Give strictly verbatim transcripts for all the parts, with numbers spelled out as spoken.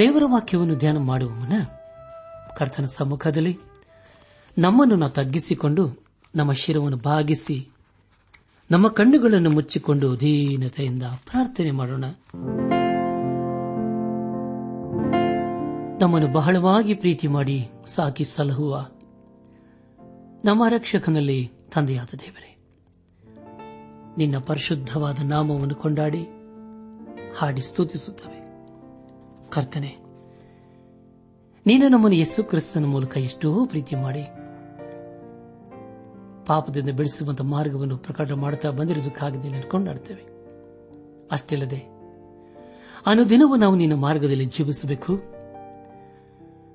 ದೇವರ ವಾಕ್ಯವನ್ನು ಧ್ಯಾನ ಮಾಡುವ ಮುನ್ನ ಕರ್ತನ ಸಮ್ಮುಖದಲ್ಲಿ ನಮ್ಮನ್ನು ನಾವು ತಗ್ಗಿಸಿಕೊಂಡು ನಮ್ಮ ಶಿರವನ್ನು ಭಾಗಿಸಿ ನಮ್ಮ ಕಣ್ಣುಗಳನ್ನು ಮುಚ್ಚಿಕೊಂಡು ದೀನತೆಯಿಂದ ಪ್ರಾರ್ಥನೆ ಮಾಡೋಣ. ನಮ್ಮನ್ನು ಬಹಳವಾಗಿ ಪ್ರೀತಿ ಮಾಡಿ ಸಾಕಿ ಸಲಹುವ ನಮ್ಮ ರಕ್ಷಕನಲ್ಲಿ ತಂದೆಯಾದ ದೇವರೇ, ನಿನ್ನ ಪರಿಶುದ್ಧವಾದ ನಾಮವನ್ನು ಕೊಂಡಾಡಿ ಹಾಡಿ ಸ್ತುತಿಸುತ್ತವೆ. ಕರ್ತನೆ, ನೀನು ನಮ್ಮನ್ನು ಯೇಸು ಕ್ರಿಸ್ತನ ಮೂಲಕ ಎಷ್ಟೋ ಪ್ರೀತಿ ಮಾಡಿ ಪಾಪದಿಂದ ಬೆಳೆಸುವಂತಹ ಮಾರ್ಗವನ್ನು ಪ್ರಕಟ ಮಾಡುತ್ತಾ ಬಂದಿರುವುದಕ್ಕಾಗಿ ನಿನ್ನನ್ನು ಕೊಂಡಾಡುತ್ತೇವೆ. ಅಷ್ಟೇ ಅಲ್ಲದೆ ಅನುದಿನವೂ ನಾವು ನಿನ್ನ ಮಾರ್ಗದಲ್ಲಿ ಜೀವಿಸಬೇಕು,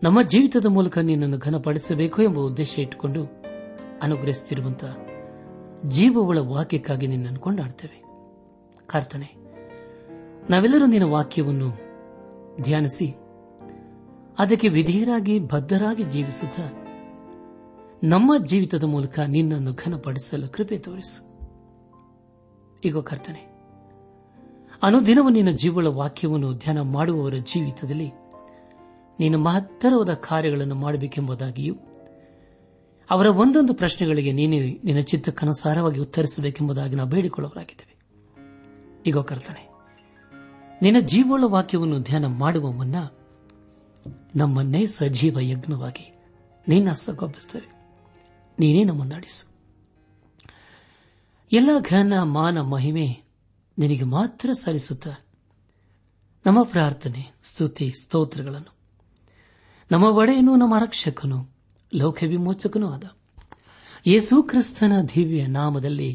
ನಮ್ಮ ಜೀವಿತದ ಮೂಲಕ ನಿನ್ನನ್ನು ಘನಪಡಿಸಬೇಕು ಎಂಬ ಉದ್ದೇಶ ಇಟ್ಟುಕೊಂಡು ಅನುಗ್ರಹಿಸುತ್ತಿರುವಂತಹ ಜೀವಗಳ ವಾಕ್ಯಕ್ಕಾಗಿ ನಿನ್ನನ್ನು ಕೊಂಡಾಡುತ್ತೇವೆ. ಕರ್ತನೆ, ನಾವೆಲ್ಲರೂ ನಿನ್ನ ವಾಕ್ಯವನ್ನು ಧ್ಯಾನಿಸಿ ಅದಕ್ಕೆ ವಿಧೇಯರಾಗಿ ಬದ್ಧರಾಗಿ ಜೀವಿಸುತ್ತಾ ನಮ್ಮ ಜೀವಿತದ ಮೂಲಕ ನಿನ್ನನ್ನು ಘನಪಡಿಸಲು ಕೃಪೆ ತೋರಿಸು. ಈಗ ಕರ್ತನೆ, ಅನುದಿನವೂ ನಿನ್ನ ಜೀವಗಳ ವಾಕ್ಯವನ್ನು ಧ್ಯಾನ ಮಾಡುವವರ ಜೀವಿತದಲ್ಲಿ ನೀನು ಮಹತ್ತರವಾದ ಕಾರ್ಯಗಳನ್ನು ಮಾಡಬೇಕೆಂಬುದಾಗಿಯೂ ಅವರ ಒಂದೊಂದು ಪ್ರಶ್ನೆಗಳಿಗೆ ನೀನು ನಿನ್ನ ಚಿತ್ತಕ್ಕನುಸಾರವಾಗಿ ಉತ್ತರಿಸಬೇಕೆಂಬುದಾಗಿ ನಾವು ಬೇಡಿಕೊಳ್ಳುವರಾಗಿದ್ದೇವೆ. ಈಗ ಕರ್ತನೆ, ನಿನ್ನ ಜೀವಗಳ ವಾಕ್ಯವನ್ನು ಧ್ಯಾನ ಮಾಡುವ ಮುನ್ನ ನಮ್ಮನ್ನೇ ಸಜೀವ ಯಜ್ಞವಾಗಿ ನೀನು ಹಸ್ತಗೊಬ್ಬಿಸುತ್ತೇವೆ. ನೀನೇ ನಮ್ಮನ್ನು ನಡೆಸು. ಎಲ್ಲ ಘನ ಮಾನ ಮಹಿಮೆ ನಿನಗೆ ಮಾತ್ರ ಸಲ್ಲಿಸುತ್ತ ನಮ್ಮ ಪ್ರಾರ್ಥನೆ ಸ್ತುತಿ ಸ್ತೋತ್ರಗಳನ್ನು ನಮ್ಮ ಒಡೆಯನು ನಮ್ಮ ರಕ್ಷಕನು ಲೋಕ ವಿಮೋಚಕನೂ ಆದ ಯೇಸು ಕ್ರಿಸ್ತನ ದಿವ್ಯ ನಾಮದಲ್ಲಿ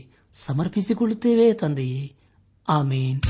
ಸಮರ್ಪಿಸಿಕೊಳ್ಳುತ್ತೇವೆ ತಂದೆಯೇ, ಆಮೇನ್.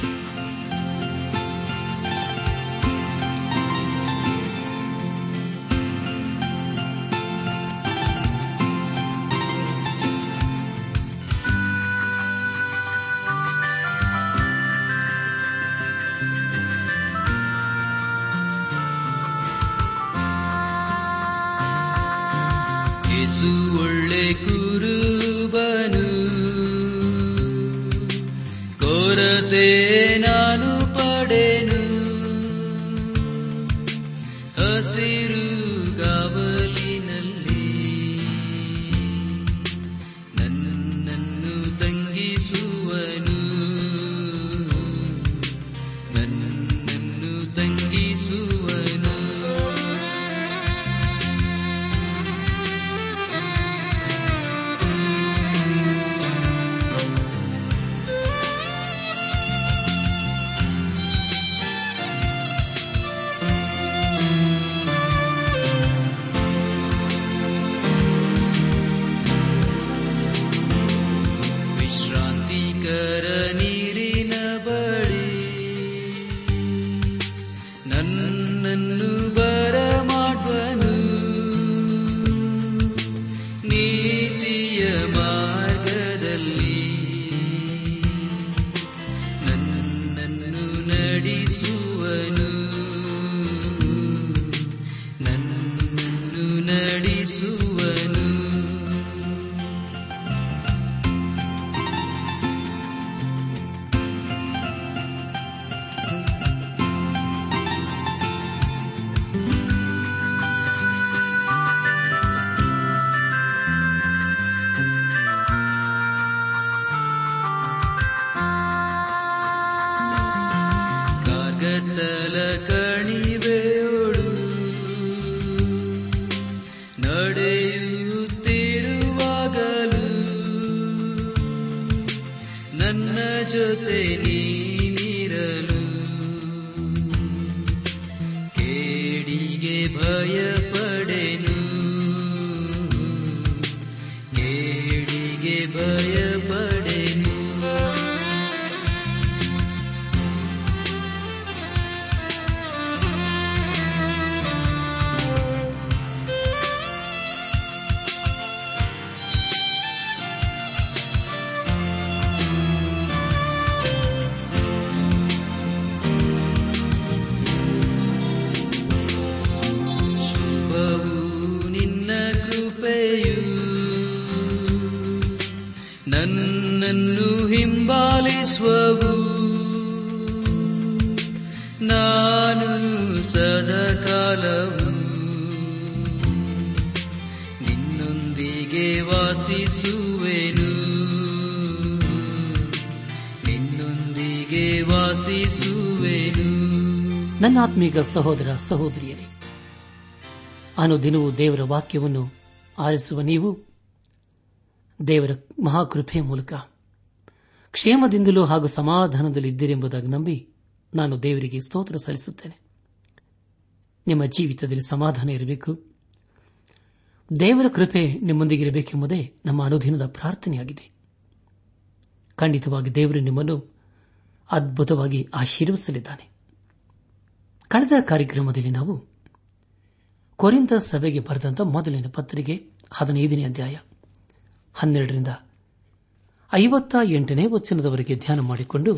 ನನ್ನಾತ್ಮೀಗ ಸಹೋದರ ಸಹೋದರಿಯರೇ, ಅನುದಿನವೂ ದೇವರ ವಾಕ್ಯವನ್ನು ಆಲಿಸುವ ನೀವು ದೇವರ ಮಹಾಕೃಪೆಯ ಮೂಲಕ ಕ್ಷೇಮದಿಂದಲೂ ಹಾಗೂ ಸಮಾಧಾನದಲ್ಲೂ ಇದ್ದೀರೆಂಬುದಾಗಿ ನಂಬಿ ನಾನು ದೇವರಿಗೆ ಸ್ತೋತ್ರ ಸಲ್ಲಿಸುತ್ತೇನೆ. ನಿಮ್ಮ ಜೀವಿತದಲ್ಲಿ ಸಮಾಧಾನ ಇರಬೇಕು, ದೇವರ ಕೃಪೆ ನಿಮ್ಮೊಂದಿಗಿರಬೇಕೆಂಬುದೇ ನಮ್ಮ ಅನುದಿನದ ಪ್ರಾರ್ಥನೆಯಾಗಿದೆ. ಖಂಡಿತವಾಗಿ ದೇವರು ನಿಮ್ಮನ್ನು ಅದ್ಭುತವಾಗಿ ಆಶೀರ್ವಿಸಲಿದ್ದಾನೆ. ಕಳೆದ ಕಾರ್ಯಕ್ರಮದಲ್ಲಿ ನಾವು ಕೊರಿಂಥ ಸಭೆಗೆ ಬರೆದಂತಹ ಮೊದಲಿನ ಪತ್ರಿಕೆ ಹದಿನೈದನೇ ಅಧ್ಯಾಯ ಹನ್ನೆರಡರಿಂದ ಐವತ್ತ ಎಂಟನೇ ವಚನದವರೆಗೆ ಧ್ಯಾನ ಮಾಡಿಕೊಂಡು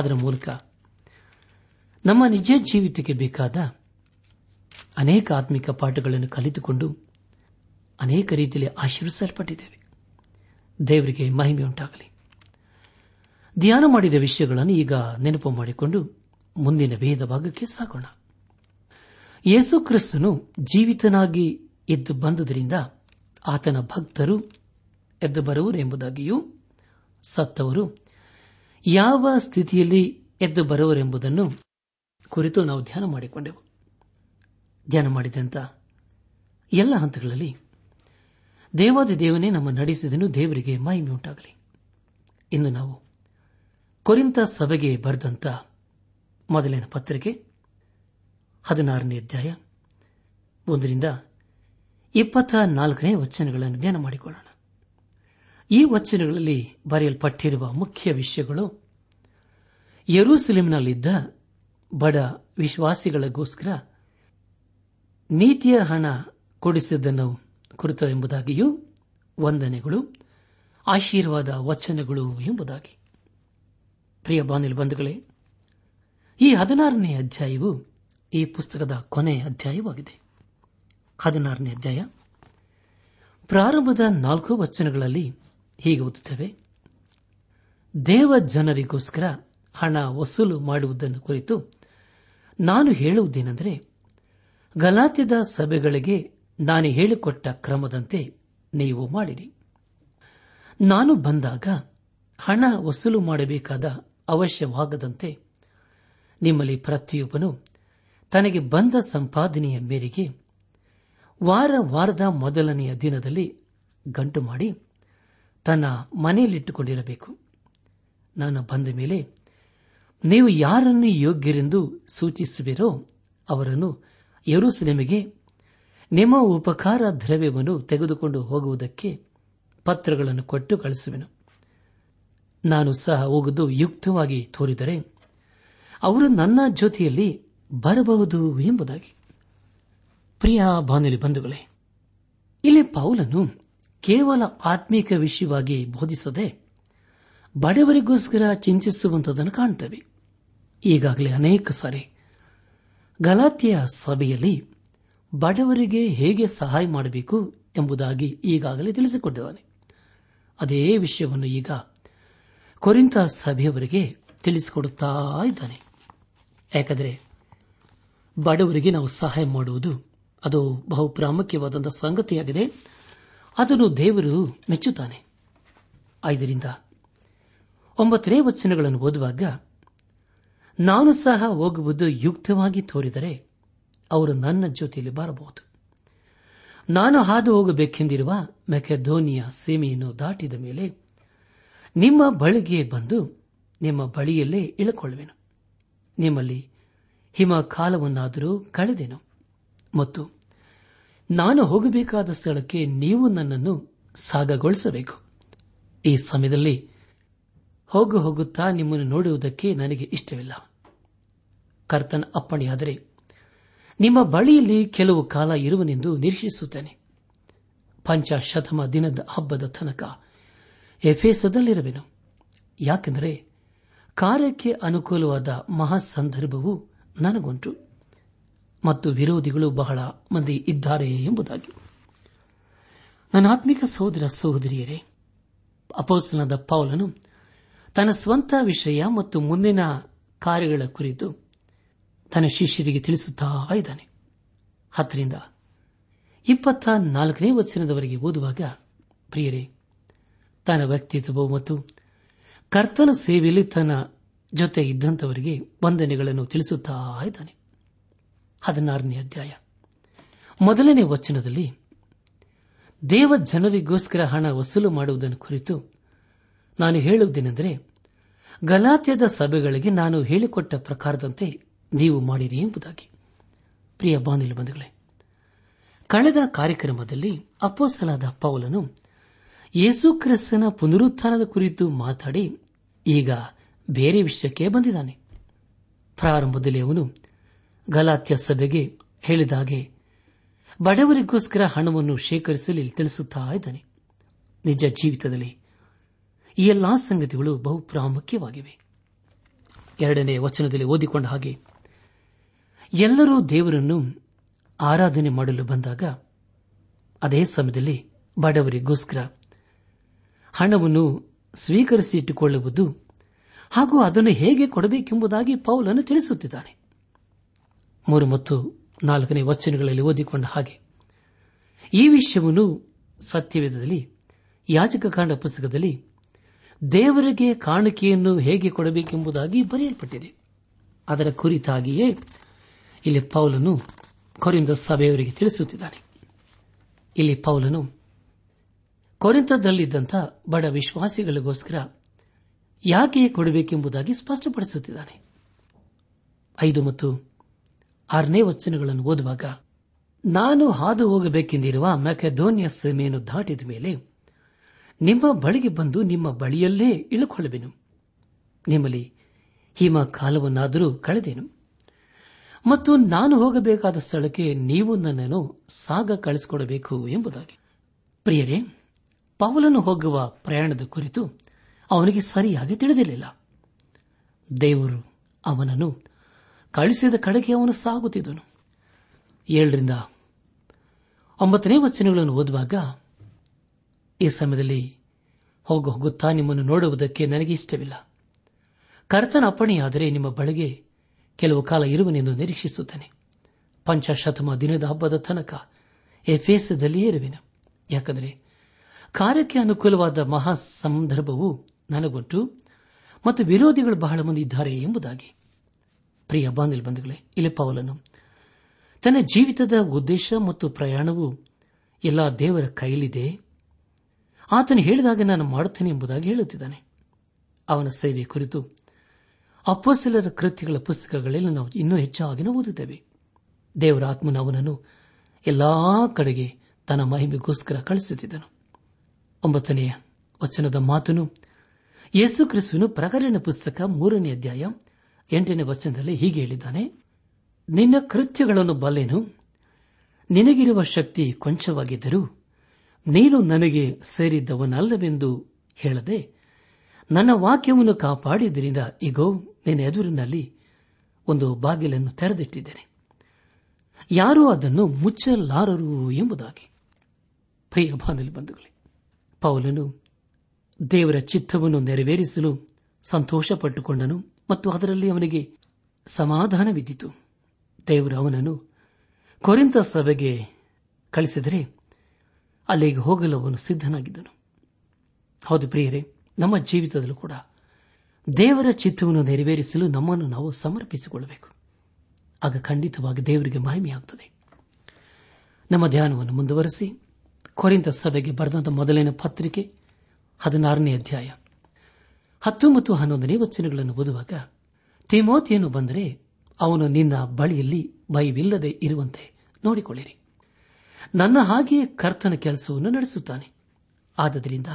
ಅದರ ಮೂಲಕ ನಮ್ಮ ನಿಜ ಜೀವಿತಕ್ಕೆ ಬೇಕಾದ ಅನೇಕ ಆತ್ಮಿಕ ಪಾಠಗಳನ್ನು ಕಲಿತುಕೊಂಡು ಅನೇಕ ರೀತಿಯಲ್ಲಿ ಆಶೀರ್ವಿಸಲ್ಪಟ್ಟಿದ್ದೇವೆ. ದೇವರಿಗೆ ಮಹಿಮೆಯುಂಟಾಗಲಿ. ಧ್ಯಾನ ಮಾಡಿದ ವಿಷಯಗಳನ್ನು ಈಗ ನೆನಪು ಮಾಡಿಕೊಂಡು ಮುಂದಿನ ಭೇದ ಭಾಗಕ್ಕೆ ಸಾಗೋಣ. ಯೇಸು ಕ್ರಿಸ್ತನು ಜೀವಿತನಾಗಿ ಎದ್ದು ಬಂದುದರಿಂದ ಆತನ ಭಕ್ತರು ಎದ್ದು ಬರುವರು ಎಂಬುದಾಗಿಯೂ ಸತ್ತವರು ಯಾವ ಸ್ಥಿತಿಯಲ್ಲಿ ಎದ್ದು ಬರುವರೆಂಬುದನ್ನು ಕುರಿತು ನಾವು ಧ್ಯಾನ ಮಾಡಿಕೊಂಡೆವು. ಧ್ಯಾನ ಮಾಡಿದಂಥ ಎಲ್ಲ ಹಂತಗಳಲ್ಲಿ ದೇವಾದಿ ದೇವನೇ ನಮ್ಮ ನಡೆಸಿದನು. ದೇವರಿಗೆ ಮಹಿಮೆಯುಂಟಾಗಲಿ. ಇನ್ನು ನಾವು ಕೊರಿಂಥ ಸಭೆಗೆ ಬರೆದಂಥ ಮೊದಲಿನ ಪತ್ರಿಕೆ ಹದಿನಾರನೇ ಅಧ್ಯಾಯ ಒಂದರಿಂದ ಇಪ್ಪತ್ತ ನಾಲ್ಕನೇ ವಚನಗಳನ್ನು ಧ್ಯಾನ ಮಾಡಿಕೊಳ್ಳೋಣ. ಈ ವಚನಗಳಲ್ಲಿ ಬರೆಯಲ್ಪಟ್ಟಿರುವ ಮುಖ್ಯ ವಿಷಯಗಳು ಯೆರೂಸಲೇಮಿನಲ್ಲಿದ್ದ ಬಡ ವಿಶ್ವಾಸಿಗಳಿಗೋಸ್ಕರ ನೀತಿಯ ಹಣ ಕೊಡಿಸಿದ್ದನ್ನು ಕುರಿತು ಎಂಬುದಾಗಿಯೂ ವಂದನೆಗಳು, ಆಶೀರ್ವಾದ ವಚನಗಳು ಎಂಬುದಾಗಿ. ಪ್ರಿಯ ಬಾಂಧವರೇ, ಈ ಹದಿನಾರನೇ ಅಧ್ಯಾಯವು ಈ ಪುಸ್ತಕದ ಕೊನೆಯ ಅಧ್ಯಾಯವಾಗಿದೆ. ಹದಿನಾರನೇ ಅಧ್ಯಾಯ ಪ್ರಾರಂಭದ ನಾಲ್ಕು ವಚನಗಳಲ್ಲಿ ಹೀಗೆ ಓದುತ್ತೇವೆ: ದೇವ ಜನರಿಗೋಸ್ಕರ ಹಣ ವಸೂಲು ಮಾಡುವುದನ್ನು ಕುರಿತು ನಾನು ಹೇಳುವುದೇನೆಂದರೆ, ಗಲಾತ್ಯದ ಸಭೆಗಳಿಗೆ ನಾನು ಹೇಳಿಕೊಟ್ಟ ಕ್ರಮದಂತೆ ನೀವು ಮಾಡಿರಿ. ನಾನು ಬಂದಾಗ ಹಣ ವಸೂಲು ಮಾಡಬೇಕಾದ ಅವಶ್ಯವಾಗದಂತೆ ನಿಮ್ಮಲ್ಲಿ ಪ್ರತಿಯೊಬ್ಬನು ತನಗೆ ಬಂದ ಸಂಪಾದನೆಯ ಮೇರೆಗೆ ವಾರ ವಾರದ ಮೊದಲನೆಯ ದಿನದಲ್ಲಿ ಗಂಟು ಮಾಡಿ ತನ್ನ ಮನೆಯಲ್ಲಿಟ್ಟುಕೊಂಡಿರಬೇಕು. ನಾನು ಬಂದ ಮೇಲೆ ನೀವು ಯಾರನ್ನು ಯೋಗ್ಯರೆಂದು ಸೂಚಿಸುವಿರೋ ಅವರನ್ನು ಯೆರೂಸಲೇಮಿಗೆ ನಿಮ್ಮ ಉಪಕಾರ ದ್ರವ್ಯವನ್ನು ತೆಗೆದುಕೊಂಡು ಹೋಗುವುದಕ್ಕೆ ಪತ್ರಗಳನ್ನು ಕೊಟ್ಟು ಕಳಿಸುವೆನು. ನಾನು ಸಹ ಹೋಗುವುದು ಯುಕ್ತವಾಗಿ ತೋರಿದರೆ ಅವರು ನನ್ನ ಜೊತೆಯಲ್ಲಿ ಬರಬಹುದು ಎಂಬುದಾಗಿ. ಪ್ರಿಯ ಬಾನುಲಿ ಬಂಧುಗಳೇ, ಇಲ್ಲಿ ಪೌಲನು ಕೇವಲ ಆತ್ಮೀಕ ವಿಷಯವಾಗಿ ಬೋಧಿಸದೆ ಬಡವರಿಗೋಸ್ಕರ ಚಿಂತಿಸುವಂತದನ್ನು ಕಾಣುತ್ತೇವೆ. ಈಗಾಗಲೇ ಅನೇಕ ಸಾರಿ ಗಲಾತ್ಯ ಸಭೆಯಲ್ಲಿ ಬಡವರಿಗೆ ಹೇಗೆ ಸಹಾಯ ಮಾಡಬೇಕು ಎಂಬುದಾಗಿ ಈಗಾಗಲೇ ತಿಳಿಸಿಕೊಟ್ಟಿದ್ದಾನೆ. ಅದೇ ವಿಷಯವನ್ನು ಈಗ ಕೊರಿಂಥ ಸಭೆಯವರಿಗೆ ತಿಳಿಸಿಕೊಡುತ್ತಾ ಇದ್ದಾನೆ. ಯಾಕೆಂದರೆ ಬಡವರಿಗೆ ನಾವು ಸಹಾಯ ಮಾಡುವುದು ಅದು ಬಹು ಪ್ರಾಮುಖ್ಯವಾದಂತಹ ಸಂಗತಿಯಾಗಿದೆ. ಅದನ್ನು ದೇವರು ಮೆಚ್ಚುತ್ತಾನೆ. ಐದರಿಂದ ಒಂಬತ್ತನೇ ವಚನಗಳನ್ನು ಓದುವಾಗ, ನಾನು ಸಹ ಹೋಗುವುದು ಯುಕ್ತವಾಗಿ ತೋರಿದರೆ ಅವರು ನನ್ನ ಜೊತೆಯಲ್ಲಿ ಬಾರಬಹುದು. ನಾನು ಹಾದು ಹೋಗಬೇಕೆಂದಿರುವ ಮೆಕೆಧೋನಿಯ ಸೀಮೆಯನ್ನು ದಾಟಿದ ಮೇಲೆ ನಿಮ್ಮ ಬಳಿಗೆ ಬಂದು ನಿಮ್ಮ ಬಳಿಯಲ್ಲೇ ಇಳಿಕೊಳ್ಳುವೆನು. ನಿಮ್ಮಲ್ಲಿ ಹಿಮ ಕಾಲವನ್ನಾದರೂ ಕಳೆದೆನು ಮತ್ತು ನಾನು ಹೋಗಬೇಕಾದ ಸ್ಥಳಕ್ಕೆ ನೀವು ನನ್ನನ್ನು ಸಾಗಗೊಳಿಸಬೇಕು. ಈ ಸಮಯದಲ್ಲಿ ಹೋಗು ಹೋಗುತ್ತಾ ನಿಮ್ಮನ್ನು ನೋಡುವುದಕ್ಕೆ ನನಗೆ ಇಷ್ಟವಿಲ್ಲ. ಕರ್ತನ ಅಪ್ಪಣೆಯಾದರೆ ನಿಮ್ಮ ಬಳಿಯಲ್ಲಿ ಕೆಲವು ಕಾಲ ಇರುವನೆಂದು ನಿರೀಕ್ಷಿಸುತ್ತೇನೆ. ಪಂಚಶತಮ ದಿನದ ಹಬ್ಬದ ತನಕ ಎಫೆಸದಲ್ಲಿರುವೆನು. ಯಾಕೆಂದರೆ ಕಾರ್ಯಕ್ಕೆ ಅನುಕೂಲವಾದ ಮಹಾ ಸಂದರ್ಭವು ನನಗುಂಟು ಮತ್ತು ವಿರೋಧಿಗಳು ಬಹಳ ಮಂದಿ ಇದ್ದಾರೆ ಎಂಬುದಾಗಿ. ನನ್ನ ಆತ್ಮಿಕ ಸಹೋದರ ಸಹೋದರಿಯರೇ, ಅಪೊಸ್ತಲನಾದ ಪೌಲನು ತನ್ನ ಸ್ವಂತ ವಿಷಯ ಮತ್ತು ಮುಂದಿನ ಕಾರ್ಯಗಳ ಕುರಿತು ತನ್ನ ಶಿಷ್ಯರಿಗೆ ತಿಳಿಸುತ್ತಾ ಇದ್ದಾನೆ. ಹತ್ತರಿಂದ ಇಪ್ಪತ್ತ ನಾಲ್ಕನೇ ವಚನದವರೆಗೆ ಓದುವಾಗ, ಪ್ರಿಯರೇ, ತನ್ನ ವ್ಯಕ್ತಿತ್ವ ಮತ್ತು ಕರ್ತನ ಸೇವೆಯಲ್ಲಿ ತನ್ನ ಜೊತೆ ಇದ್ದಂಥವರಿಗೆ ವಂದನೆಗಳನ್ನು ತಿಳಿಸುತ್ತಾ ಇದ್ದಾನೆ. ಹದಿನಾರನೇ ಅಧ್ಯಾಯ ಮೊದಲನೇ ವಚನದಲ್ಲಿ ದೇವ ಜನರಿಗೋಸ್ಕರ ಹಣ ವಸೂಲು ಮಾಡುವುದನ್ನು ಕುರಿತು ನಾನು ಹೇಳುವುದೇನೆಂದರೆ, ಗಲಾತ್ಯದ ಸಭೆಗಳಿಗೆ ನಾನು ಹೇಳಿಕೊಟ್ಟ ಪ್ರಕಾರದಂತೆ ನೀವು ಮಾಡಿರಿ ಎಂಬುದಾಗಿ. ಪ್ರಿಯ ಬಾನಿಲು ಬಂಧುಗಳೇ, ಕಳೆದ ಕಾರ್ಯಕ್ರಮದಲ್ಲಿ ಅಪೊಸ್ತಲನಾದ ಪೌಲನು ಯೇಸು ಕ್ರಿಸ್ತನ ಪುನರುತ್ಥಾನದ ಕುರಿತು ಮಾತಾಡಿ ಈಗ ಬೇರೆ ವಿಷಯಕ್ಕೆ ಬಂದಿದ್ದಾನೆ. ಪ್ರಾರಂಭದಲ್ಲಿ ಅವನು ಗಲಾತ್ಯ ಸಭೆಗೆ ಹೇಳಿದ ಹಾಗೆ ಬಡವರಿಗೋಸ್ಕರ ಹಣವನ್ನು ಶೇಖರಿಸಲು ತಿಳಿಸುತ್ತಾ ಇದ್ದಾನೆ. ನಿಜ ಜೀವಿತದಲ್ಲಿ ಈ ಎಲ್ಲಾ ಸಂಗತಿಗಳು ಬಹು ಪ್ರಾಮುಖ್ಯವಾಗಿವೆ. ಎರಡನೇ ವಚನದಲ್ಲಿ ಓದಿಕೊಂಡ ಹಾಗೆ ಎಲ್ಲರೂ ದೇವರನ್ನು ಆರಾಧನೆ ಮಾಡಲು ಬಂದಾಗ ಅದೇ ಸಮಯದಲ್ಲಿ ಬಡವರಿಗೋಸ್ಕರ ಹಣವನ್ನು ಸ್ವೀಕರಿಸಿಟ್ಟುಕೊಳ್ಳುವುದು ಹಾಗೂ ಅದನ್ನು ಹೇಗೆ ಕೊಡಬೇಕೆಂಬುದಾಗಿ ಪೌಲನು ತಿಳಿಸುತ್ತಿದ್ದಾನೆ. ಮೂರು ಮತ್ತು ನಾಲ್ಕನೇ ವಚನಗಳಲ್ಲಿ ಓದಿಕೊಂಡ ಹಾಗೆ ಈ ವಿಷಯವನ್ನು ಸತ್ಯವೇದದಲ್ಲಿ ಯಾಜಕಕಾಂಡ ಪುಸ್ತಕದಲ್ಲಿ ದೇವರಿಗೆ ಕಾಣಿಕೆಯನ್ನು ಹೇಗೆ ಕೊಡಬೇಕೆಂಬುದಾಗಿ ಬರೆಯಲ್ಪಟ್ಟಿದೆ. ಅದರ ಕುರಿತಾಗಿಯೇ ಇಲ್ಲಿ ಪೌಲನು ಕೊರಿಂಥ ಸಭೆಯವರಿಗೆ ತಿಳಿಸುತ್ತಿದ್ದಾನೆ. ಇಲ್ಲಿ ಪೌಲನು ಕೊರಿಂಥದಲ್ಲಿದ್ದಂಥ ಬಡ ವಿಶ್ವಾಸಿಗಳಿಗೋಸ್ಕರ ಯಾಕೆ ಕೊಡಬೇಕೆಂಬುದಾಗಿ ಸ್ಪಷ್ಟಪಡಿಸುತ್ತಿದ್ದಾನೆ. ಐದು ಮತ್ತು ಆರನೇ ವಚನಗಳನ್ನು ಓದುವಾಗ, ನಾನು ಹಾದು ಹೋಗಬೇಕೆಂದಿರುವ ಮೆಕೆದೋನಿಯ ಸೀಮೆಯನ್ನು ದಾಟಿದ ಮೇಲೆ ನಿಮ್ಮ ಬಳಿಗೆ ಬಂದು ನಿಮ್ಮ ಬಳಿಯಲ್ಲೇ ಇಳುಕೊಳ್ಳುವೆನು, ನಿಮ್ಮಲ್ಲಿ ಹಿಮ ಕಾಲವನ್ನಾದರೂ ಕಳೆದೇನು ಮತ್ತು ನಾನು ಹೋಗಬೇಕಾದ ಸ್ಥಳಕ್ಕೆ ನೀವು ನನ್ನನ್ನು ಸಾಗ ಕಳಿಸಿಕೊಡಬೇಕು ಎಂಬುದಾಗಿ. ಪ್ರಿಯರೇ, ಪೌಲನು ಹೋಗುವ ಪ್ರಯಾಣದ ಕುರಿತು ಅವನಿಗೆ ಸರಿಯಾಗಿ ತಿಳಿದಿರಲಿಲ್ಲ. ದೇವರು ಅವನನ್ನು ಕಳಿಸಿದ ಕಡೆಗೆ ಅವನು ಸಾಗುತ್ತಿದ್ದನು. ಏಳರಿಂದ ಒಂಬತ್ತನೇ ವಚನಗಳನ್ನು ಓದುವಾಗ, ಈ ಸಮಯದಲ್ಲಿ ಹೋಗು ಹೋಗುತ್ತಾ ನಿಮ್ಮನ್ನು ನೋಡುವುದಕ್ಕೆ ನನಗೆ ಇಷ್ಟವಿಲ್ಲ, ಕರ್ತನ ಅಪ್ಪಣೆಯಾದರೆ ನಿಮ್ಮ ಬಳಿಗೆ ಕೆಲವು ಕಾಲ ಇರುವನೆಂದು ನಿರೀಕ್ಷಿಸುತ್ತೇನೆ. ಪಂಚಶತಮ ದಿನದ ಹಬ್ಬದ ತನಕ ಎಫೆಸದಲ್ಲಿಯೇ ಇರುವೆನು, ಯಾಕಂದರೆ ಕಾರ್ಯಕ್ಕೆ ಅನುಕೂಲವಾದ ಮಹಾ ಸಂದರ್ಭವು ನನಗುಂಟು ಮತ್ತು ವಿರೋಧಿಗಳು ಬಹಳ ಮಂದಿ ಇದ್ದಾರೆ ಎಂಬುದಾಗಿ. ಪ್ರಿಯ ಬಾಂಧವರೇ, ಇಲ್ಲಿ ಪೌಲನು ತನ್ನ ಜೀವಿತದ ಉದ್ದೇಶ ಮತ್ತು ಪ್ರಯಾಣವು ಎಲ್ಲಾ ದೇವರ ಕೈಲಿದೆ, ಆತನು ಹೇಳಿದಾಗ ನಾನು ಮಾಡುತ್ತೇನೆ ಎಂಬುದಾಗಿ ಹೇಳುತ್ತಿದ್ದಾನೆ. ಅವನ ಸೇವೆ ಕುರಿತು ಅಪೊಸ್ತಲರ ಕೃತ್ಯಗಳ ಪುಸ್ತಕಗಳಲ್ಲಿ ನಾವು ಇನ್ನೂ ಹೆಚ್ಚಾಗಿ ಓದುತ್ತೇವೆ. ದೇವರ ಆತ್ಮನು ಅವನನ್ನು ಎಲ್ಲಾ ಕಡೆಗೆ ತನ್ನ ಮಹಿಮೆಗೋಸ್ಕರ ಕಳಿಸುತ್ತಿದ್ದನು. ಒಂಬತ್ತನೆಯ ವಚನದ ಮಾತನು ಯೇಸು ಕ್ರಿಸ್ತುವಿನ ಪ್ರಕಟಣೆ ಪುಸ್ತಕ ಮೂರನೇ ಅಧ್ಯಾಯ ಎಂಟನೇ ವಚನದಲ್ಲಿ ಹೀಗೆ ಹೇಳಿದ್ದಾನೆ, ನಿನ್ನ ಕೃತ್ಯಗಳನ್ನು ಬಲ್ಲೆನು, ನಿನಗಿರುವ ಶಕ್ತಿ ಕೊಂಚವಾಗಿದ್ದರೂ ನೀನು ನನಗೆ ಸೇರಿದ್ದವನಲ್ಲವೆಂದು ಹೇಳದೆ ನನ್ನ ವಾಕ್ಯವನ್ನು ಕಾಪಾಡಿದ್ದರಿಂದ ಈಗೋ ನಿನ್ನ ಎದುರಿನಲ್ಲಿ ಒಂದು ಬಾಗಿಲನ್ನು ತೆರೆದಿಟ್ಟಿದ್ದೇನೆ, ಯಾರೂ ಅದನ್ನು ಮುಚ್ಚಲಾರರು ಎಂಬುದಾಗಿ. ಪ್ರಿಯ ಬಂಧುಗಳೇ, ಪೌಲನು ದೇವರ ಚಿತ್ತವನ್ನು ನೆರವೇರಿಸಲು ಸಂತೋಷಪಟ್ಟುಕೊಂಡನು ಮತ್ತು ಅದರಲ್ಲಿ ಅವನಿಗೆ ಸಮಾಧಾನವಿದ್ದಿತು. ದೇವರು ಅವನನ್ನು ಕೊರಿಂಥ ಸಭೆಗೆ ಕಳಿಸಿದರೆ ಅಲ್ಲಿಗೆ ಹೋಗಲು ಅವನು ಸಿದ್ಧನಾಗಿದ್ದನು. ಹೌದು ಪ್ರಿಯರೇ, ನಮ್ಮ ಜೀವಿತದಲ್ಲೂ ಕೂಡ ದೇವರ ಚಿತ್ತವನ್ನು ನೆರವೇರಿಸಲು ನಮ್ಮನ್ನು ನಾವು ಸಮರ್ಪಿಸಿಕೊಳ್ಳಬೇಕು. ಆಗ ಖಂಡಿತವಾಗಿ ದೇವರಿಗೆ ಮಹಿಮೆಯಾಗುತ್ತದೆ. ನಮ್ಮ ಧ್ಯಾನವನ್ನು ಮುಂದುವರೆಸಿ ಕೊರಿಂಥ ಸಭೆಗೆ ಬರೆದಂಥ ಮೊದಲಿನ ಪತ್ರಿಕೆ ಹದಿನಾರನೇ ಅಧ್ಯಾಯ ಹತ್ತು ಮತ್ತು ಹನ್ನೊಂದನೇ ವಚನಗಳನ್ನು ಓದುವಾಗ, ತಿಮೋತಿಯನ್ನು ಬಂದರೆ ಅವನು ನಿನ್ನ ಬಳಿಯಲ್ಲಿ ಭಯವಿಲ್ಲದೆ ಇರುವಂತೆ ನೋಡಿಕೊಳ್ಳಿರಿ, ನನ್ನ ಹಾಗೆಯೇ ಕರ್ತನ ಕೆಲಸವನ್ನು ನಡೆಸುತ್ತಾನೆ, ಆದ್ದರಿಂದ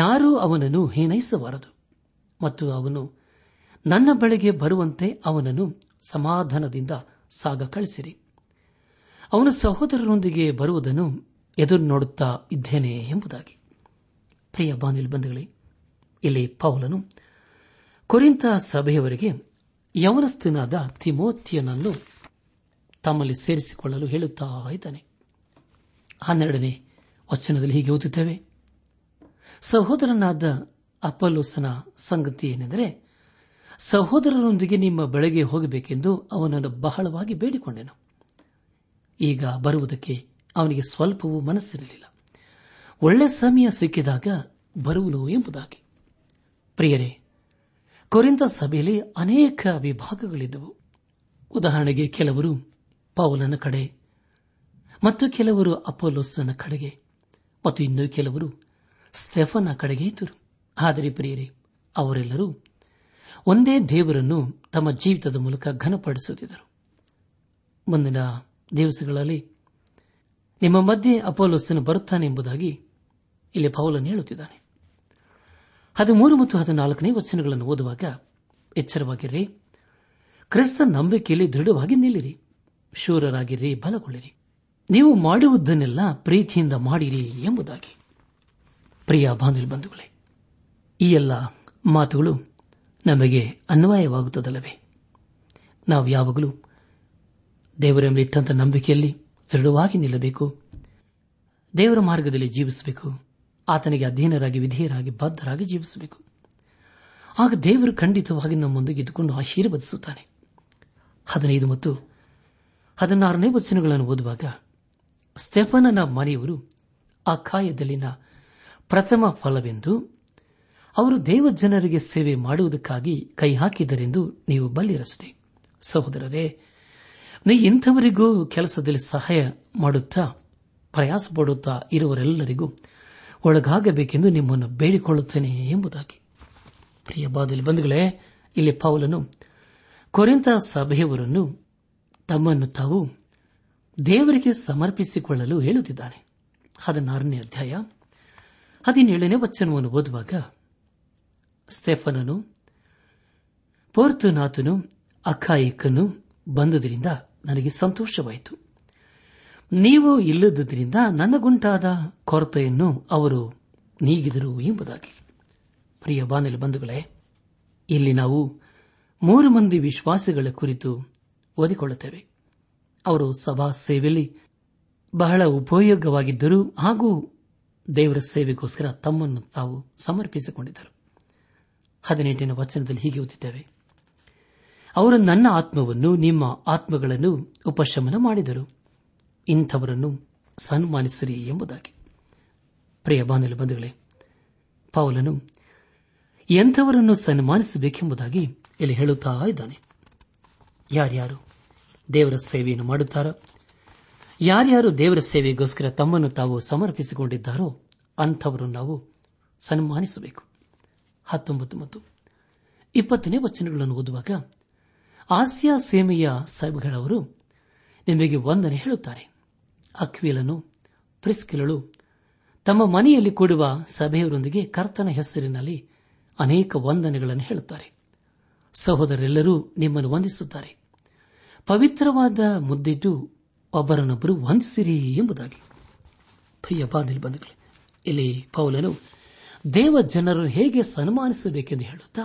ಯಾರೂ ಅವನನ್ನು ಹೀನೈಸಬಾರದು ಮತ್ತು ಅವನು ನನ್ನ ಬಳಿಗೆ ಬರುವಂತೆ ಅವನನ್ನು ಸಮಾಧಾನದಿಂದ ಸಾಗ ಕಳಿಸಿರಿ, ಅವನು ಸಹೋದರರೊಂದಿಗೆ ಬರುವುದನ್ನು ಎದುರು ನೋಡುತ್ತಾ ಇದ್ದೇನೆ ಎಂಬುದಾಗಿ. ಪ್ರಿಯ ಬಾಂಧವರೇ, ಇಲ್ಲಿ ಪೌಲನು ಕೊರಿಂಥ ಸಭೆಯವರಿಗೆ ಯವನಸ್ಥನಾದ ತಿಮೋಥಿಯನನ್ನು ತಮ್ಮಲ್ಲಿ ಸೇರಿಸಿಕೊಳ್ಳಲು ಹೇಳುತ್ತಾ ಇದ್ದಾನೆ. ಹನ್ನೆರಡನೇ ವಚನದಲ್ಲಿ ಹೀಗೆ ಓದುತ್ತೇವೆ, ಸಹೋದರನಾದ ಅಪೊಲ್ಲೋಸನ ಸಂಗತಿ ಏನೆಂದರೆ ಸಹೋದರರೊಂದಿಗೆ ನಿಮ್ಮ ಬಳಿಗೆ ಹೋಗಬೇಕೆಂದು ಅವನನ್ನು ಬಹಳವಾಗಿ ಬೇಡಿಕೊಂಡೆನು, ಈಗ ಬರುವುದಕ್ಕೆ ಅವನಿಗೆ ಸ್ವಲ್ಪವೂ ಮನಸ್ಸಿರಲಿಲ್ಲ, ಒಳ್ಳೆ ಸಮಯ ಸಿಕ್ಕಿದಾಗ ಬರುವನು ಎಂಬುದಾಗಿ. ಪ್ರಿಯರೇ, ಕೊರಿಂಥ ಸಭೆಯಲ್ಲಿ ಅನೇಕ ವಿಭಾಗಗಳಿದ್ದವು. ಉದಾಹರಣೆಗೆ ಕೆಲವರು ಪೌಲನ ಕಡೆ, ಮತ್ತು ಕೆಲವರು ಅಪೋಲೋಸನ ಕಡೆಗೆ, ಮತ್ತು ಇನ್ನೂ ಕೆಲವರು ಸ್ಟೆಫನ ಕಡೆಗೆ ಇದ್ದರು. ಆದರೆ ಪ್ರಿಯರೇ, ಅವರೆಲ್ಲರೂ ಒಂದೇ ದೇವರನ್ನು ತಮ್ಮ ಜೀವಿತದ ಮೂಲಕ ಘನಪಡಿಸುತ್ತಿದ್ದರು. ಮುಂದಿನ ದಿವಸಗಳಲ್ಲಿ ನಿಮ್ಮ ಮಧ್ಯೆ ಅಪೋಲೋಸನ ಬರುತ್ತಾನೆ ಎಂಬುದಾಗಿ ಇಲ್ಲಿ ಪೌಲನು ಹೇಳುತ್ತಿದ್ದಾನೆ. ಹದಿಮೂರು ಮತ್ತು ಹದಿನಾಲ್ಕನೇ ವಚನಗಳನ್ನು ಓದುವಾಗ, ಎಚ್ಚರವಾಗಿರ್ರಿ, ಕ್ರಿಸ್ತ ನಂಬಿಕೆಯಲ್ಲಿ ದೃಢವಾಗಿ ನಿಲ್ಲಿರಿ, ಶೂರರಾಗಿರ್ರಿ, ಬಲಗೊಳ್ಳಿರಿ, ನೀವು ಮಾಡುವುದನ್ನೆಲ್ಲ ಪ್ರೀತಿಯಿಂದ ಮಾಡಿರಿ ಎಂಬುದಾಗಿ. ಪ್ರಿಯ ಬಾಂಧವರೇ, ಈ ಎಲ್ಲ ಮಾತುಗಳು ನಮಗೆ ಅನ್ವಯವಾಗುತ್ತದಲ್ಲವೇ? ನಾವು ಯಾವಾಗಲೂ ದೇವರ ಮೇಲೆ ಇಟ್ಟಂಥ ನಂಬಿಕೆಯಲ್ಲಿ ದೃಢವಾಗಿ ನಿಲ್ಲಬೇಕು, ದೇವರ ಮಾರ್ಗದಲ್ಲಿ ಜೀವಿಸಬೇಕು, ಆತನಿಗೆ ಅಧೀನರಾಗಿ ವಿಧೇಯರಾಗಿ ಬದ್ಧರಾಗಿ ಜೀವಿಸಬೇಕು. ಆಗ ದೇವರು ಖಂಡಿತವಾಗಿ ನಮ್ಮೊಂದಿಗೆ ಇದ್ದುಕೊಂಡು ಆಶೀರ್ವದಿಸುತ್ತಾನೆ. ಹದಿನೈದು ಮತ್ತು ಹದಿನಾರನೇ ವಚನಗಳನ್ನು ಓದುವಾಗ, ಸ್ಟೆಫನನ ಮನೆಯವರು ಅಖಾಯದಲ್ಲಿನ ಪ್ರಥಮ ಫಲವೆಂದು ಅವರು ದೇವಜನರಿಗೆ ಸೇವೆ ಮಾಡುವುದಕ್ಕಾಗಿ ಕೈ ಹಾಕಿದರೆಂದು ನೀವು ಬಲ್ಲಿರಷ್ಟೇ. ಸಹೋದರರೇ, ನೀವು ಇಂಥವರಿಗೂ ಕೆಲಸದಲ್ಲಿ ಸಹಾಯ ಮಾಡುತ್ತಾ ಪ್ರಯಾಸ ಪಡುತ್ತಾ ಇರುವರೆಲ್ಲರಿಗೂ ಒಳಗಾಗಬೇಕೆಂದು ನಿಮ್ಮನ್ನು ಬೇಡಿಕೊಳ್ಳುತ್ತೇನೆ ಎಂಬುದಾಗಿ. ಪ್ರಿಯ ಬಾಧಲಿ ಬಂಧುಗಳೇ, ಇಲ್ಲಿ ಪೌಲನು ಕೊರಿಂಥ ಸಭೆಯವರನ್ನು ತಮ್ಮನ್ನು ತಾವು ದೇವರಿಗೆ ಸಮರ್ಪಿಸಿಕೊಳ್ಳಲು ಹೇಳುತ್ತಿದ್ದಾನೆ. ಹದಿನಾರನೇ ಅಧ್ಯಾಯ ಹದಿನೇಳನೇ ವಚನವನ್ನು ಓದುವಾಗ, ಸ್ಟೆಫನನು ಪೋರ್ತುನಾಥನು ಅಖಾಯಿಕನು ಬಂದುದರಿಂದ ನನಗೆ ಸಂತೋಷವಾಯಿತು, ನೀವು ಇಲ್ಲದುದರಿಂದ ನನಗುಂಟಾದ ಕೊರತೆಯನ್ನು ಅವರು ನೀಗಿದರು ಎಂಬುದಾಗಿ. ಪ್ರಿಯ ಬಾಂಧವ ಬಂಧುಗಳೇ, ಇಲ್ಲಿ ನಾವು ಮೂರು ಮಂದಿ ವಿಶ್ವಾಸಿಗಳ ಕುರಿತು ಓದಿಕೊಳ್ಳುತ್ತೇವೆ. ಅವರು ಸಭಾ ಸೇವೆಯಲ್ಲಿ ಬಹಳ ಉಪಯೋಗವಾಗಿದ್ದರು ಹಾಗೂ ದೇವರ ಸೇವೆಗೋಸ್ಕರ ತಮ್ಮನ್ನು ತಾವು ಸಮರ್ಪಿಸಿಕೊಂಡಿದ್ದರು. ಹದಿನೆಂಟನೇ ವಚನದಲ್ಲಿ ಹೀಗೆ ಓದುತ್ತೇವೆ, ಅವರು ನನ್ನ ಆತ್ಮವನ್ನು ನಿಮ್ಮ ಆತ್ಮಗಳನ್ನು ಉಪಶಮನ ಮಾಡಿದರು, ಇಂಥವರನ್ನು ಸನ್ಮಾನಿಸಿರಿ ಎಂಬುದಾಗಿ. ಪ್ರಿಯ ಬಾಂಧವರೇ, ಪೌಲನು ಎಂಥವರನ್ನು ಸನ್ಮಾನಿಸಬೇಕೆಂಬುದಾಗಿ ಇಲ್ಲಿ ಹೇಳುತ್ತಾ ಇದ್ದಾನೆ. ಯಾರ್ಯಾರು ದೇವರ ಸೇವೆಯನ್ನು ಮಾಡುತ್ತಾರೋ, ಯಾರ್ಯಾರು ದೇವರ ಸೇವೆಗೋಸ್ಕರ ತಮ್ಮನ್ನು ತಾವು ಸಮರ್ಪಿಸಿಕೊಂಡಿದ್ದಾರೋ ಅಂಥವರನ್ನು ನಾವು ಸನ್ಮಾನಿಸಬೇಕು. ಹತ್ತೊಂಬತ್ತು ಮತ್ತು ಇಪ್ಪತ್ತನೇ ವಚನಗಳನ್ನು ಓದುವಾಗ, ಆಸಿಯಾ ಸೇಮೆಯ ಸಾಹೇಬ್ಗಳವರು ನಿಮಗೆ ವಂದನೆ ಹೇಳುತ್ತಾರೆ. ಅಕ್ವಿಲನು ಪ್ರಿಸ್ಕಿಲಳು ತಮ್ಮ ಮನೆಯಲ್ಲಿ ಕೂಡುವ ಸಭೆಯವರೊಂದಿಗೆ ಕರ್ತನ ಹೆಸರಿನಲ್ಲಿ ಅನೇಕ ವಂದನೆಗಳನ್ನು ಹೇಳುತ್ತಾರೆ. ಸಹೋದರೆಲ್ಲರೂ ನಿಮ್ಮನ್ನು ವಂದಿಸುತ್ತಾರೆ. ಪವಿತ್ರವಾದ ಮುದ್ದಿಟ್ಟು ಒಬ್ಬರನ್ನೊಬ್ಬರು ವಂದಿಸಿರಿ ಎಂಬುದಾಗಿ. ಪ್ರಿಯ ಬಾಂಧವರೇ, ಇಲ್ಲಿ ಪೌಲನು ದೇವ ಜನರು ಹೇಗೆ ಸನ್ಮಾನಿಸಬೇಕೆಂದು ಹೇಳುತ್ತಾ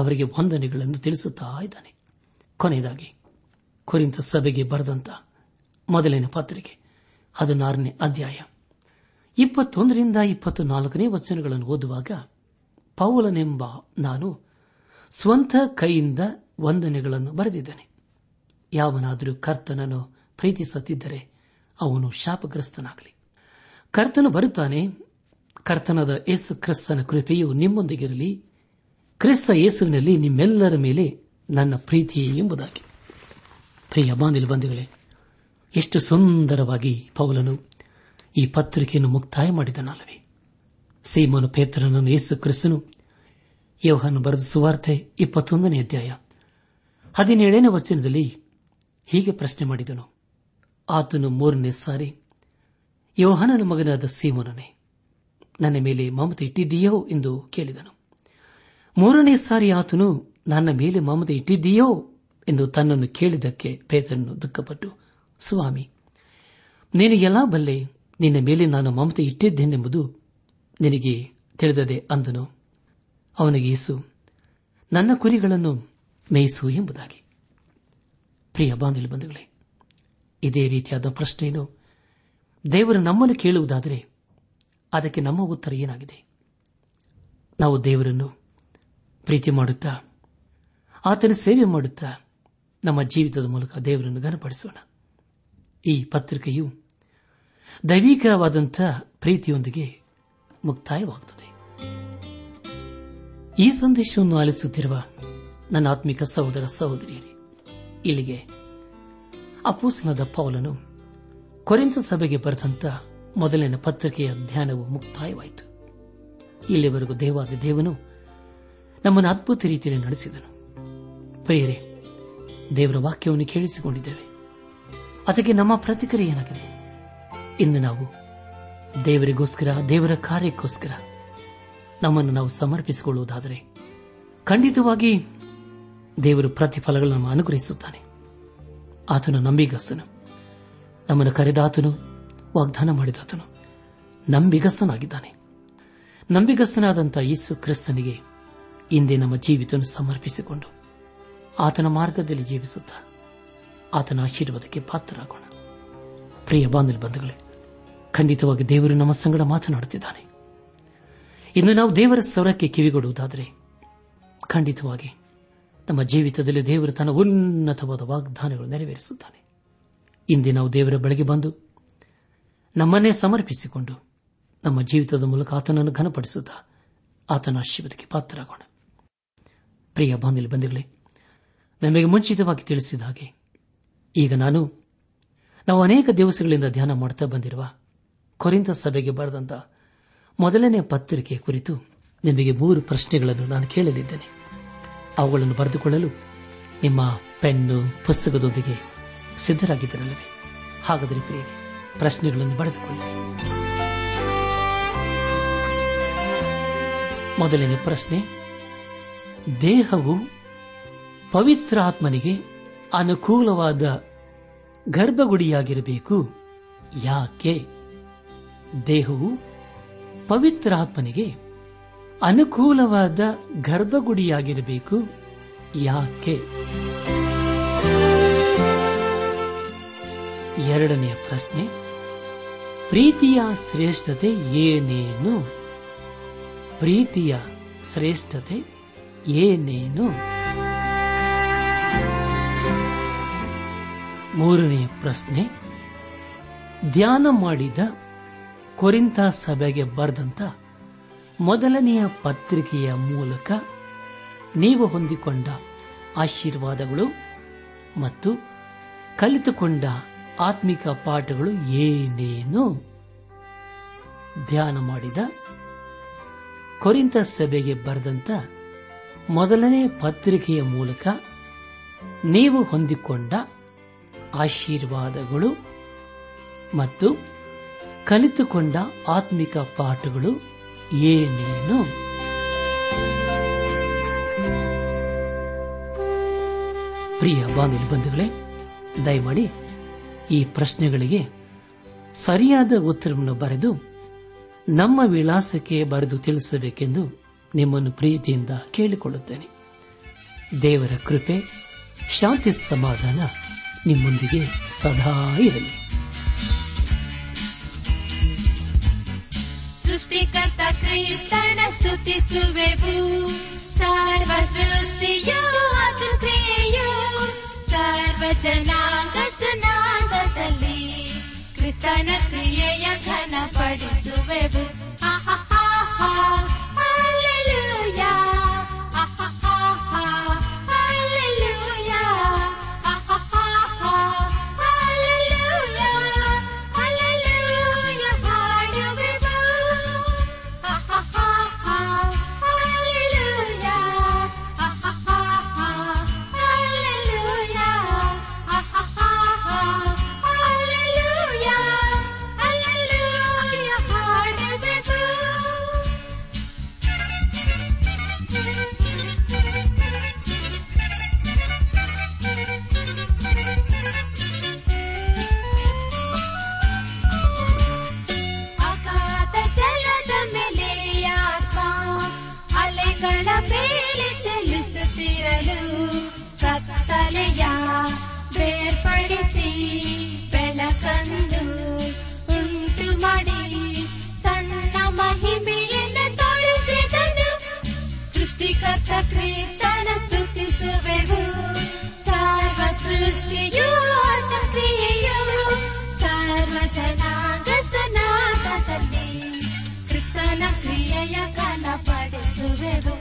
ಅವರಿಗೆ ವಂದನೆಗಳನ್ನು ತಿಳಿಸುತ್ತಾ ಇದ್ದಾನೆ. ಕೊನೆಯದಾಗಿ ಕೊರಿಂಥ ಸಭೆಗೆ ಬರೆದಂತ ಮೊದಲಿನ ಪತ್ರಿಕೆ ಹದಿನಾರನೇ ಅಧ್ಯಾಯ ಇಪ್ಪತ್ತೊಂದರಿಂದ ಇಪ್ಪತ್ತು ನಾಲ್ಕನೇ ವಚನಗಳನ್ನು ಓದುವಾಗ, ಪೌಲನೆಂಬ ನಾನು ಸ್ವಂತ ಕೈಯಿಂದ ವಂದನೆಗಳನ್ನು ಬರೆದಿದ್ದೇನೆ. ಯಾವನಾದರೂ ಕರ್ತನನ್ನು ಪ್ರೀತಿಸುತ್ತಿದ್ದರೆ ಅವನು ಶಾಪಗ್ರಸ್ತನಾಗಲಿ. ಕರ್ತನು ಬರುತ್ತಾನೆ. ಕರ್ತನಾದ ಯೇಸು ಕ್ರಿಸ್ತನ ಕೃಪೆಯು ನಿಮ್ಮೊಂದಿಗಿರಲಿ. ಕ್ರಿಸ್ತ ಯೇಸುವಿನಲ್ಲಿ ನಿಮ್ಮೆಲ್ಲರ ಮೇಲೆ ನನ್ನ ಪ್ರೀತಿ ಎಂಬುದಾಗಿ. ಪ್ರಿಯ ಬಾಂಧವ ಬಂಧುಗಳೇ, ಎಷ್ಟು ಸುಂದರವಾಗಿ ಪೌಲನು ಈ ಪತ್ರಿಕೆಯನ್ನು ಮುಕ್ತಾಯ ಮಾಡಿದನಲ್ಲವೇ? ಸೀಮೋನು ಪೇತ್ರನನ್ನು ಯೇಸು ಕ್ರಿಸ್ತನು ಯೋಹಾನ ಬರೆದ ಸುವಾರ್ತೆ ಇಪ್ಪತ್ತೊಂದನೇ ಅಧ್ಯಾಯ ಹದಿನೇಳನೇ ವಚನದಲ್ಲಿ ಹೀಗೆ ಪ್ರಶ್ನೆ ಮಾಡಿದನು, ಆತನು ಮೂರನೇ ಸಾರಿ, ಯೋಹಾನನ ಮಗನಾದ ಸೀಮೋನನೇ, ನನ್ನ ಮೇಲೆ ಮಮತೆ ಇಟ್ಟಿದ್ದೀಯೋ ಎಂದು ಕೇಳಿದನು. ಮೂರನೇ ಸಾರಿ ಆತನು ನನ್ನ ಮೇಲೆ ಮಮತೆ ಇಟ್ಟಿದ್ದೀಯೋ ಎಂದು ತನ್ನನ್ನು ಕೇಳಿದ್ದಕ್ಕೆ ಪೇತ್ರನು ದುಃಖಪಟ್ಟು, ಸ್ವಾಮಿ, ನೀನು ಎಲ್ಲಾ ಬಲ್ಲೆ, ನಿನ್ನ ಮೇಲೆ ನಾನು ಮಮತೆ ಇಟ್ಟಿದ್ದೇನೆಂಬುದು ನಿನಗೆ ತಿಳಿದದೆ ಅಂದನು. ಅವನಿಗೆ ಯೇಸು, ನನ್ನ ಕುರಿಗಳನ್ನು ಮೇಯಿಸು ಎಂಬುದಾಗಿ. ಪ್ರಿಯ ಬಾಂಧವ ಬಂಧುಗಳೇ, ಇದೇ ರೀತಿಯಾದ ಪ್ರಶ್ನೆಯನ್ನು ದೇವರು ನಮ್ಮನ್ನು ಕೇಳುವುದಾದರೆ ಅದಕ್ಕೆ ನಮ್ಮ ಉತ್ತರ ಏನಾಗಿದೆ? ನಾವು ದೇವರನ್ನು ಪ್ರೀತಿ ಮಾಡುತ್ತಾ ಆತನ ಸೇವೆ ಮಾಡುತ್ತಾ ನಮ್ಮ ಜೀವಿತದ ಮೂಲಕ ದೇವರನ್ನು ಘನಪಡಿಸೋಣ. ಈ ಪತ್ರಿಕೆಯು ದೈವಿಕವಾದಂಥ ಪ್ರೀತಿಯೊಂದಿಗೆ ಮುಕ್ತಾಯವಾಗುತ್ತದೆ. ಈ ಸಂದೇಶವನ್ನು ಆಲಿಸುತ್ತಿರುವ ನನ್ನ ಆತ್ಮಿಕ ಸಹೋದರ ಸಹೋದರಿಯರೇ, ಇಲ್ಲಿಗೆ ಅಪೊಸ್ತಲನಾದ ಪೌಲನು ಕೊರಿಂಥ ಸಭೆಗೆ ಬರೆದಂತ ಮೊದಲನೇ ಪತ್ರಿಕೆಯ ಧ್ಯಾನವು ಮುಕ್ತಾಯವಾಯಿತು. ಇಲ್ಲಿವರೆಗೂ ದೇವಾದ ದೇವನು ನಮ್ಮನ್ನು ಅದ್ಭುತ ರೀತಿಯಲ್ಲಿ ನಡೆಸಿದನು. ಪ್ರಿಯರೇ, ದೇವರ ವಾಕ್ಯವನ್ನು ಕೇಳಿಸಿಕೊಂಡಿದ್ದೇವೆ. ಅದಕ್ಕೆ ನಮ್ಮ ಪ್ರತಿಕ್ರಿಯೆ ಏನಾಗಿದೆ? ಇಂದು ನಾವು ದೇವರಿಗೋಸ್ಕರ, ದೇವರ ಕಾರ್ಯಕ್ಕೋಸ್ಕರ ನಮ್ಮನ್ನು ನಾವು ಸಮರ್ಪಿಸಿಕೊಳ್ಳುವುದಾದರೆ ಖಂಡಿತವಾಗಿ ದೇವರು ಪ್ರತಿಫಲಗಳನ್ನು ಅನುಗ್ರಹಿಸುತ್ತಾನೆ. ಆತನು ನಂಬಿಗಸ್ತನು. ನಮ್ಮನ್ನು ಕರೆದಾತನು, ವಾಗ್ದಾನ ಮಾಡಿದಾತನು ನಂಬಿಗಸ್ತನಾಗಿದ್ದಾನೆ. ನಂಬಿಗಸ್ತನಾದಂತಹ ಯೇಸು ಕ್ರಿಸ್ತನಿಗೆ ಇಂದೇ ನಮ್ಮ ಜೀವಿತ ಸಮರ್ಪಿಸಿಕೊಂಡು ಆತನ ಮಾರ್ಗದಲ್ಲಿ ಜೀವಿಸುತ್ತಾ ಆತನ ಆಶೀರ್ವಾದಕ್ಕೆ ಪಾತ್ರರಾಗೋಣ. ಪ್ರಿಯ ಬಾಂಧವರೇ, ಖಂಡಿತವಾಗಿ ದೇವರು ನಮ್ಮ ಸಂಗಡ ಮಾತನಾಡುತ್ತಿದ್ದಾನೆ. ಇನ್ನು ನಾವು ದೇವರ ಸ್ವರಕ್ಕೆ ಕಿವಿಗೊಡುವುದಾದರೆ ಖಂಡಿತವಾಗಿ ನಮ್ಮ ಜೀವಿತದಲ್ಲಿ ದೇವರು ತನ್ನ ಉನ್ನತವಾದ ವಾಗ್ದಾನಗಳು ನೆರವೇರಿಸುತ್ತಾನೆ. ಇಂದೇ ನಾವು ದೇವರ ಬಳಿಗೆ ಬಂದು ನಮ್ಮನ್ನೇ ಸಮರ್ಪಿಸಿಕೊಂಡು ನಮ್ಮ ಜೀವಿತದ ಮೂಲಕ ಆತನನ್ನು ಘನಪಡಿಸುತ್ತಾ ಆತನ ಆಶೀರ್ವಾದಕ್ಕೆ ಪಾತ್ರರಾಗೋಣ. ಪ್ರಿಯ ಬಾಂಧವರೇ, ನಮಗೆ ಮುಂಚಿತವಾಗಿ ತಿಳಿಸಿದ ಹಾಗೆ ಈಗ ನಾನು ನಾವು ಅನೇಕ ದಿವಸಗಳಿಂದ ಧ್ಯಾನ ಮಾಡುತ್ತಾ ಬಂದಿರುವ ಕೊರಿಂಥ ಸಭೆಗೆ ಬರೆದಂತ ಮೊದಲನೇ ಪತ್ರಿಕೆ ಕುರಿತು ನಿಮಗೆ ಮೂರು ಪ್ರಶ್ನೆಗಳನ್ನು ನಾನು ಕೇಳಲಿದ್ದೇನೆ. ಅವುಗಳನ್ನು ಬರೆದುಕೊಳ್ಳಲು ನಿಮ್ಮ ಪೆನ್ನು ಪುಸ್ತಕದೊಂದಿಗೆ ಸಿದ್ದರಾಗಿದ್ದಿರಲಿವೆ. ಹಾಗಾದರೆ ಪ್ರಿಯರೇ, ಪ್ರಶ್ನೆಗಳನ್ನು ಬರೆದುಕೊಳ್ಳಿ. ಮೊದಲನೇ ಪ್ರಶ್ನೆ: ದೇಹವು ಪವಿತ್ರಾತ್ಮನಿಗೆ ಅನುಕೂಲವಾದ ಗರ್ಭಗುಡಿಯಾಗಿರಬೇಕು ಯಾಕೆ? ದೇಹವು ಪವಿತ್ರಾತ್ಮನಿಗೆ ಅನುಕೂಲವಾದ ಗರ್ಭಗುಡಿಯಾಗಿರಬೇಕು ಯಾಕೆ? ಎರಡನೆಯ ಪ್ರಶ್ನೆ: ಪ್ರೀತಿಯ ಶ್ರೇಷ್ಠತೆ ಏನೇನು? ಪ್ರೀತಿಯ ಶ್ರೇಷ್ಠತೆ ಏನೇನು? ಮೂರನೆಯ ಪ್ರಶ್ನೆ: ಧ್ಯಾನ ಮಾಡಿದ ಕೊರಿಂಥ ಸಭೆಗೆ ಬರೆದಂತ ಮೊದಲನೆಯ ಪತ್ರಿಕೆಯ ಮೂಲಕ ನೀವು ಹೊಂದಿಕೊಂಡ ಆಶೀರ್ವಾದಗಳು ಮತ್ತು ಕಲಿತುಕೊಂಡ ಆತ್ಮಿಕ ಪಾಠಗಳು ಏನೇನು? ಧ್ಯಾನ ಮಾಡಿದ ಕೊರಿಂಥ ಸಭೆಗೆ ಬರೆದಂತ ಮೊದಲನೇ ಪತ್ರಿಕೆಯ ಮೂಲಕ ನೀವು ಹೊಂದಿಕೊಂಡ ಆಶೀರ್ವಾದಗಳು ಮತ್ತು ಕಲಿತುಕೊಂಡ ಆತ್ಮಿಕ ಪಾಠಗಳು ಏನೇನು? ಪ್ರಿಯ ಬಾಂಧವರೇ, ದಯಮಾಡಿ ಈ ಪ್ರಶ್ನೆಗಳಿಗೆ ಸರಿಯಾದ ಉತ್ತರವನ್ನು ಬರೆದು ನಮ್ಮ ವಿಳಾಸಕ್ಕೆ ಬರೆದು ತಿಳಿಸಬೇಕೆಂದು ನಿಮ್ಮನ್ನು ಪ್ರೀತಿಯಿಂದ ಕೇಳಿಕೊಳ್ಳುತ್ತೇನೆ. ದೇವರ ಕೃಪೆ, ಶಾಂತಿ, ಸಮಾಧಾನ ನಿಮ್ಮೊಂದಿಗೆ ಸದಾ ಇರಲಿ. ಸೃಷ್ಟಿಕರ್ತ ಕ್ರಿಸ್ತನ ಸ್ತುತಿಸುವೆವು, ಸರ್ವ ಸೃಷ್ಟಿಯು ಆತುತಿಯು, ಸರ್ವ ಜನಾಂಗ ಜನಾಂಗದಲ್ಲಿ ಕ್ರಿಸ್ತನ ಕ್ರಿಯೆಯ ಘನಪಡಿಸುವೆವು. ಕ್ರಿಸ್ತನ ಕ್ರಿಯೆಯ ಕನಪಡಿಸುವೆವು.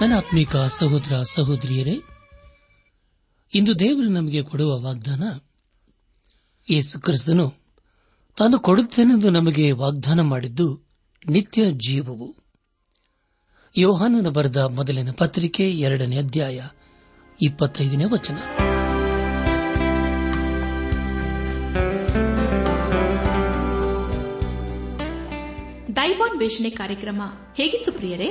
ನನ್ನ ಆತ್ಮೀಕ ಸಹೋದರ ಸಹೋದರಿಯರೇ, ಇಂದು ದೇವರು ನಮಗೆ ಕೊಡುವ ವಾಗ್ದಾನ, ಯೇಸು ಕ್ರಿಸ್ತನು ತಾನು ಕೊಡುತ್ತೇನೆಂದು ನಮಗೆ ವಾಗ್ದಾನ ಮಾಡಿದ್ದು ನಿತ್ಯ ಜೀವವು. ಯೋಹಾನನ ಬರೆದ ಮೊದಲಿನ ಪತ್ರಿಕೆ ಎರಡನೇ ಅಧ್ಯಾಯ ಇಪ್ಪತ್ತೈದನೇ ವಚನ. ದೈವಾನ್ವೇಷಣೆ ಕಾರ್ಯಕ್ರಮ ಹೇಗಿತ್ತು ಪ್ರಿಯರೇ?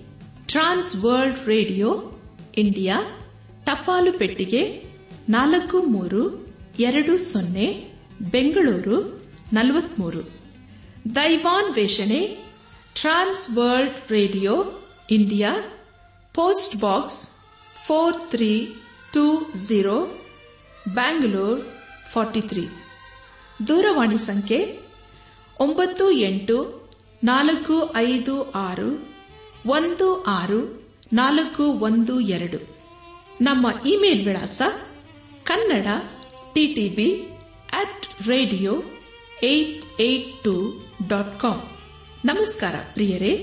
ಟ್ರಾನ್ಸ್ ವರ್ಲ್ಡ್ ರೇಡಿಯೋ ಇಂಡಿಯಾ, ಟಪಾಲು ಪೆಟ್ಟಿಗೆ ನಾಲ್ಕು ಮೂರು ಎರಡು ಸೊನ್ನೆ, ಬೆಂಗಳೂರು ನಲವತ್ಮೂರು. ದೈವಾನ್ವೇಷಣೆ Trans World radio India, post box four three two zero, Bangalore forty three. ದೂರವಾಣಿ ಸಂಖ್ಯೆ ಒಂಬತ್ತು ಎಂಟು ನಾಲ್ಕು ಐದು ಆರು ಒಂದು ಆರು ನಾಲ್ಕು ಒಂದು ಎರಡು. ನಮ್ಮ ಇಮೇಲ್ ವಿಳಾಸ Kannada TTB at radio eight eight two dot com. ನಮಸ್ಕಾರ ಪ್ರಿಯರೇ.